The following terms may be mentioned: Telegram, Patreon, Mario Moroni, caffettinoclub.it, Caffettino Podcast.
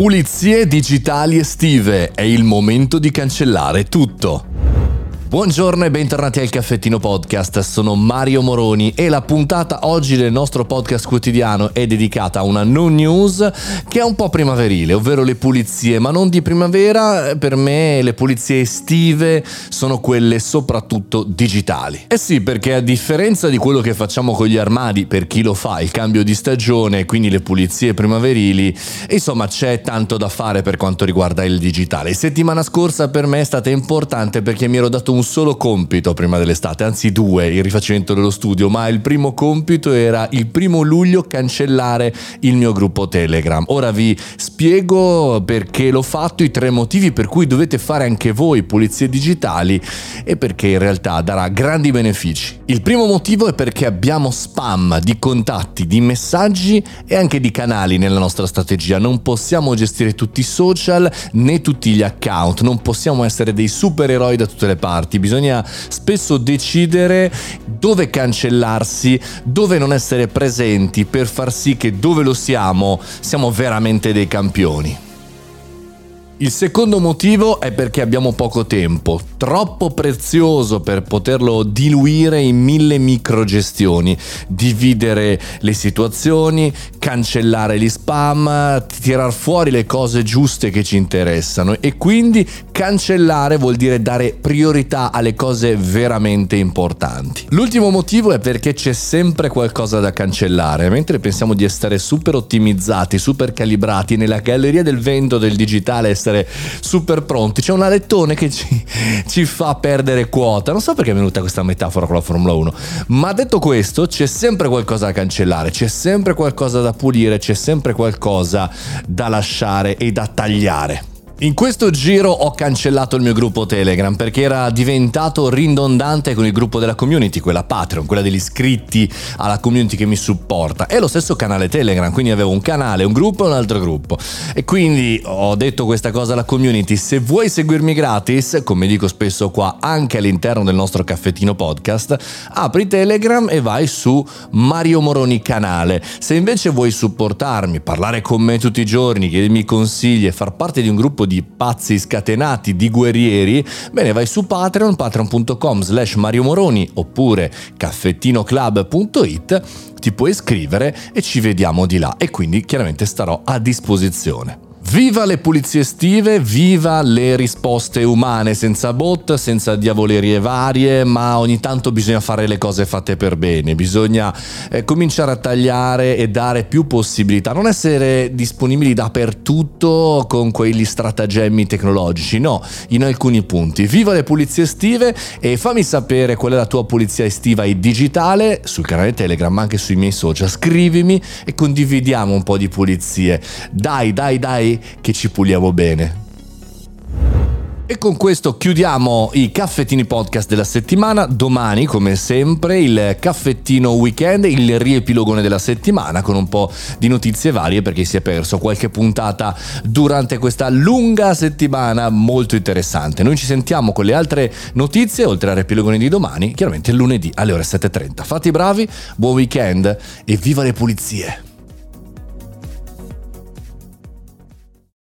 Pulizie digitali estive, è il momento di cancellare tutto. Buongiorno e bentornati al Caffettino Podcast, sono Mario Moroni e la puntata oggi del nostro podcast quotidiano è dedicata a una no news che è un po' primaverile, ovvero le pulizie, ma non di primavera. Per me le pulizie estive sono quelle soprattutto digitali. Eh sì, perché a differenza di quello che facciamo con gli armadi, per chi lo fa, il cambio di stagione, quindi le pulizie primaverili, insomma c'è tanto da fare per quanto riguarda il digitale. Settimana scorsa per me è stata importante perché mi ero dato un solo compito prima dell'estate, anzi due, il rifacimento dello studio, ma il primo compito era il 1° luglio cancellare il mio gruppo Telegram. Ora vi spiego perché l'ho fatto, i 3 motivi per cui dovete fare anche voi pulizie digitali e perché in realtà darà grandi benefici. Il primo motivo è perché abbiamo spam di contatti, di messaggi e anche di canali nella nostra strategia. Non possiamo gestire tutti i social né tutti gli account, non possiamo essere dei supereroi da tutte le parti. Bisogna spesso decidere dove cancellarsi, dove non essere presenti, per far sì che dove lo siamo veramente dei campioni. Il secondo motivo è perché abbiamo poco tempo, troppo prezioso per poterlo diluire in 1000 microgestioni, dividere le situazioni, cancellare gli spam, tirar fuori le cose giuste che ci interessano, e quindi cancellare vuol dire dare priorità alle cose veramente importanti. L'ultimo motivo è perché c'è sempre qualcosa da cancellare, mentre pensiamo di essere super ottimizzati, super calibrati, nella galleria del vento del digitale super pronti, c'è un alettone che ci fa perdere quota. Non so perché è venuta questa metafora con la Formula 1, ma detto questo c'è sempre qualcosa da cancellare, c'è sempre qualcosa da pulire, c'è sempre qualcosa da lasciare e da tagliare. In questo giro ho cancellato il mio gruppo Telegram perché era diventato ridondante con il gruppo della community, quella Patreon, quella degli iscritti alla community che mi supporta. È lo stesso canale Telegram, quindi avevo un canale, un gruppo e un altro gruppo. E quindi ho detto questa cosa alla community: se vuoi seguirmi gratis, come dico spesso qua anche all'interno del nostro Caffettino Podcast, apri Telegram e vai su Mario Moroni canale. Se invece vuoi supportarmi, parlare con me tutti i giorni, chiedermi consigli e far parte di un gruppo di pazzi scatenati, di guerrieri, bene, vai su Patreon, patreon.com/Mario Moroni oppure caffettinoclub.it, ti puoi iscrivere e ci vediamo di là, e quindi chiaramente starò a disposizione. Viva le pulizie estive, viva le risposte umane, senza bot, senza diavolerie varie, ma ogni tanto bisogna fare le cose fatte per bene, bisogna cominciare a tagliare e dare più possibilità, non essere disponibili dappertutto con quegli stratagemmi tecnologici, no, in alcuni punti. Viva le pulizie estive e fammi sapere qual è la tua pulizia estiva e digitale sul canale Telegram, ma anche sui miei social. Scrivimi e condividiamo un po' di pulizie, dai che ci puliamo bene. E con questo chiudiamo i caffettini podcast della settimana. Domani, come sempre, il caffettino weekend, il riepilogone della settimana con un po' di notizie varie perché si è perso qualche puntata durante questa lunga settimana molto interessante. Noi ci sentiamo con le altre notizie, oltre al riepilogone di domani, chiaramente lunedì alle ore 7:30. Fate i bravi, buon weekend e viva le pulizie!